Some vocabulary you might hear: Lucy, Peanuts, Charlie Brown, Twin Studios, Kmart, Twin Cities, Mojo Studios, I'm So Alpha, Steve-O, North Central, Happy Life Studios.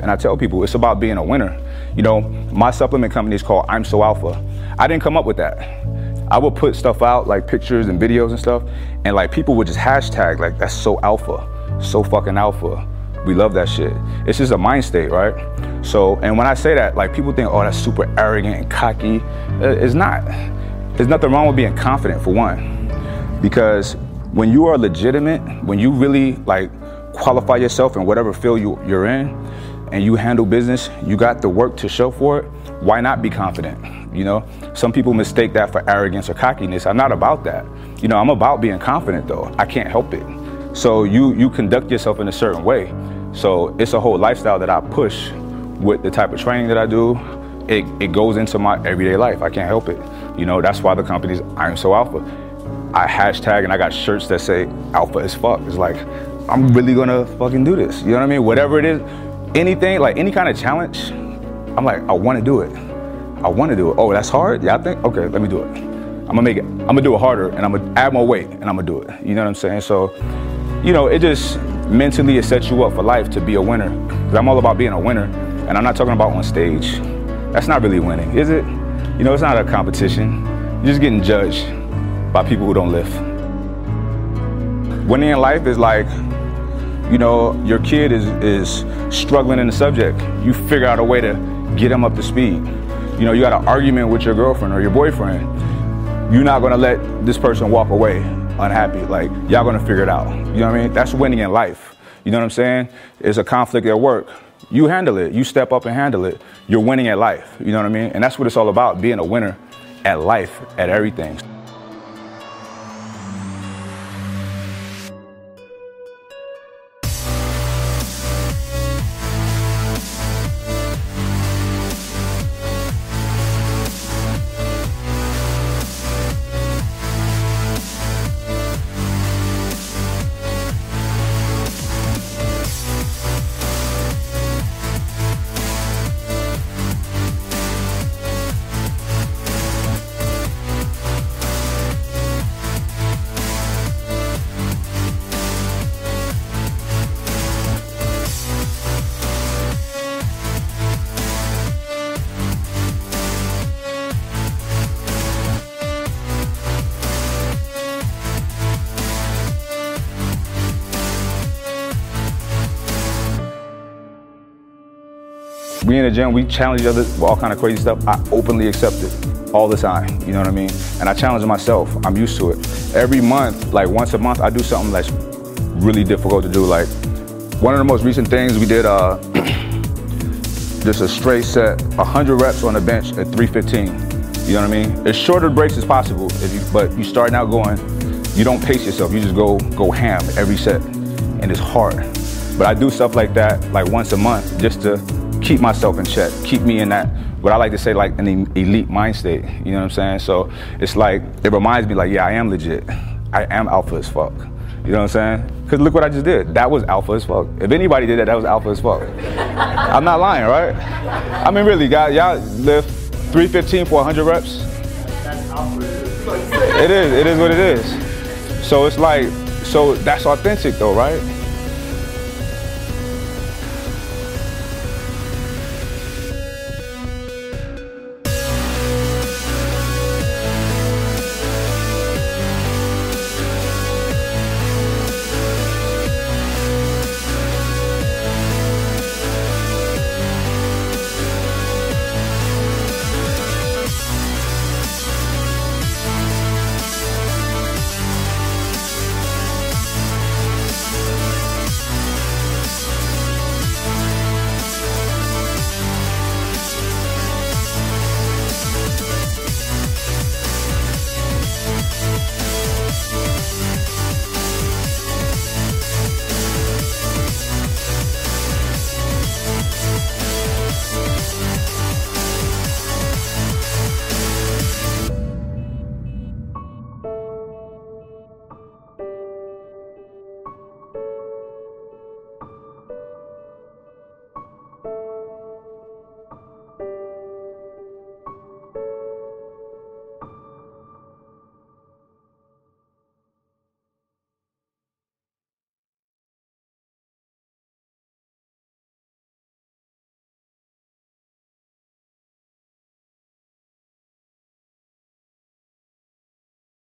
And I tell people, it's about being a winner. You know, my supplement company is called I'm So Alpha. I didn't come up with that. I would put stuff out, like pictures and videos and stuff, and like people would just hashtag, like, that's so alpha, so fucking alpha. We love that shit. It's just a mind state, right? So, and when I say that, like, people think, oh, that's super arrogant and cocky. It's not. There's nothing wrong with being confident, for one, because when you are legitimate, when you really like qualify yourself in whatever field you're in, and you handle business, you got the work to show for it, why not be confident? You know, some people mistake that for arrogance or cockiness. I'm not about that. You know, I'm about being confident though. I can't help it. So you conduct yourself in a certain way. So it's a whole lifestyle that I push with the type of training that I do. It goes into my everyday life. I can't help it. You know, that's why the company's I'm So Alpha. I hashtag and I got shirts that say alpha as fuck. It's like, I'm really gonna fucking do this. You know what I mean? Whatever it is, anything, like any kind of challenge, I'm like, I wanna do it. I wanna do it. Oh, that's hard? Yeah, I think, okay, let me do it. I'm gonna make it, I'm gonna do it harder and I'm gonna add more weight and I'm gonna do it. You know what I'm saying? So, you know, it just mentally, it sets you up for life to be a winner. Cause I'm all about being a winner, and I'm not talking about on stage. That's not really winning, is it? You know, it's not a competition. You're just getting judged by people who don't live. Winning in life is like, you know, your kid is struggling in the subject. You figure out a way to get him up to speed. You know, you got an argument with your girlfriend or your boyfriend. You're not gonna let this person walk away unhappy. Like, y'all gonna figure it out. You know what I mean? That's winning in life. You know what I'm saying? It's a conflict at work. You handle it. You step up and handle it. You're winning at life. You know what I mean? And that's what it's all about, being a winner at life, at everything. We in the gym, we challenge each other with all kind of crazy stuff. I openly accept it all the time, you know what I mean? And I challenge myself, I'm used to it. Every month, like once a month, I do something that's really difficult to do. Like one of the most recent things we did, just a straight set, 100 reps on the bench at 315, you know what I mean? As shorter breaks as possible, but you starting out going, you don't pace yourself, you just go ham every set, and it's hard. But I do stuff like that, like once a month, just to keep myself in check, keep me in that, what I like to say, like an elite mind state, you know what I'm saying? So it's like, it reminds me like, yeah, I am legit. I am alpha as fuck, you know what I'm saying? Because look what I just did, that was alpha as fuck. If anybody did that, that was alpha as fuck. I'm not lying, right? I mean, really, guys, y'all lift 315 for 100 reps? That's alpha. It is what it is. So it's like, so that's authentic though, right?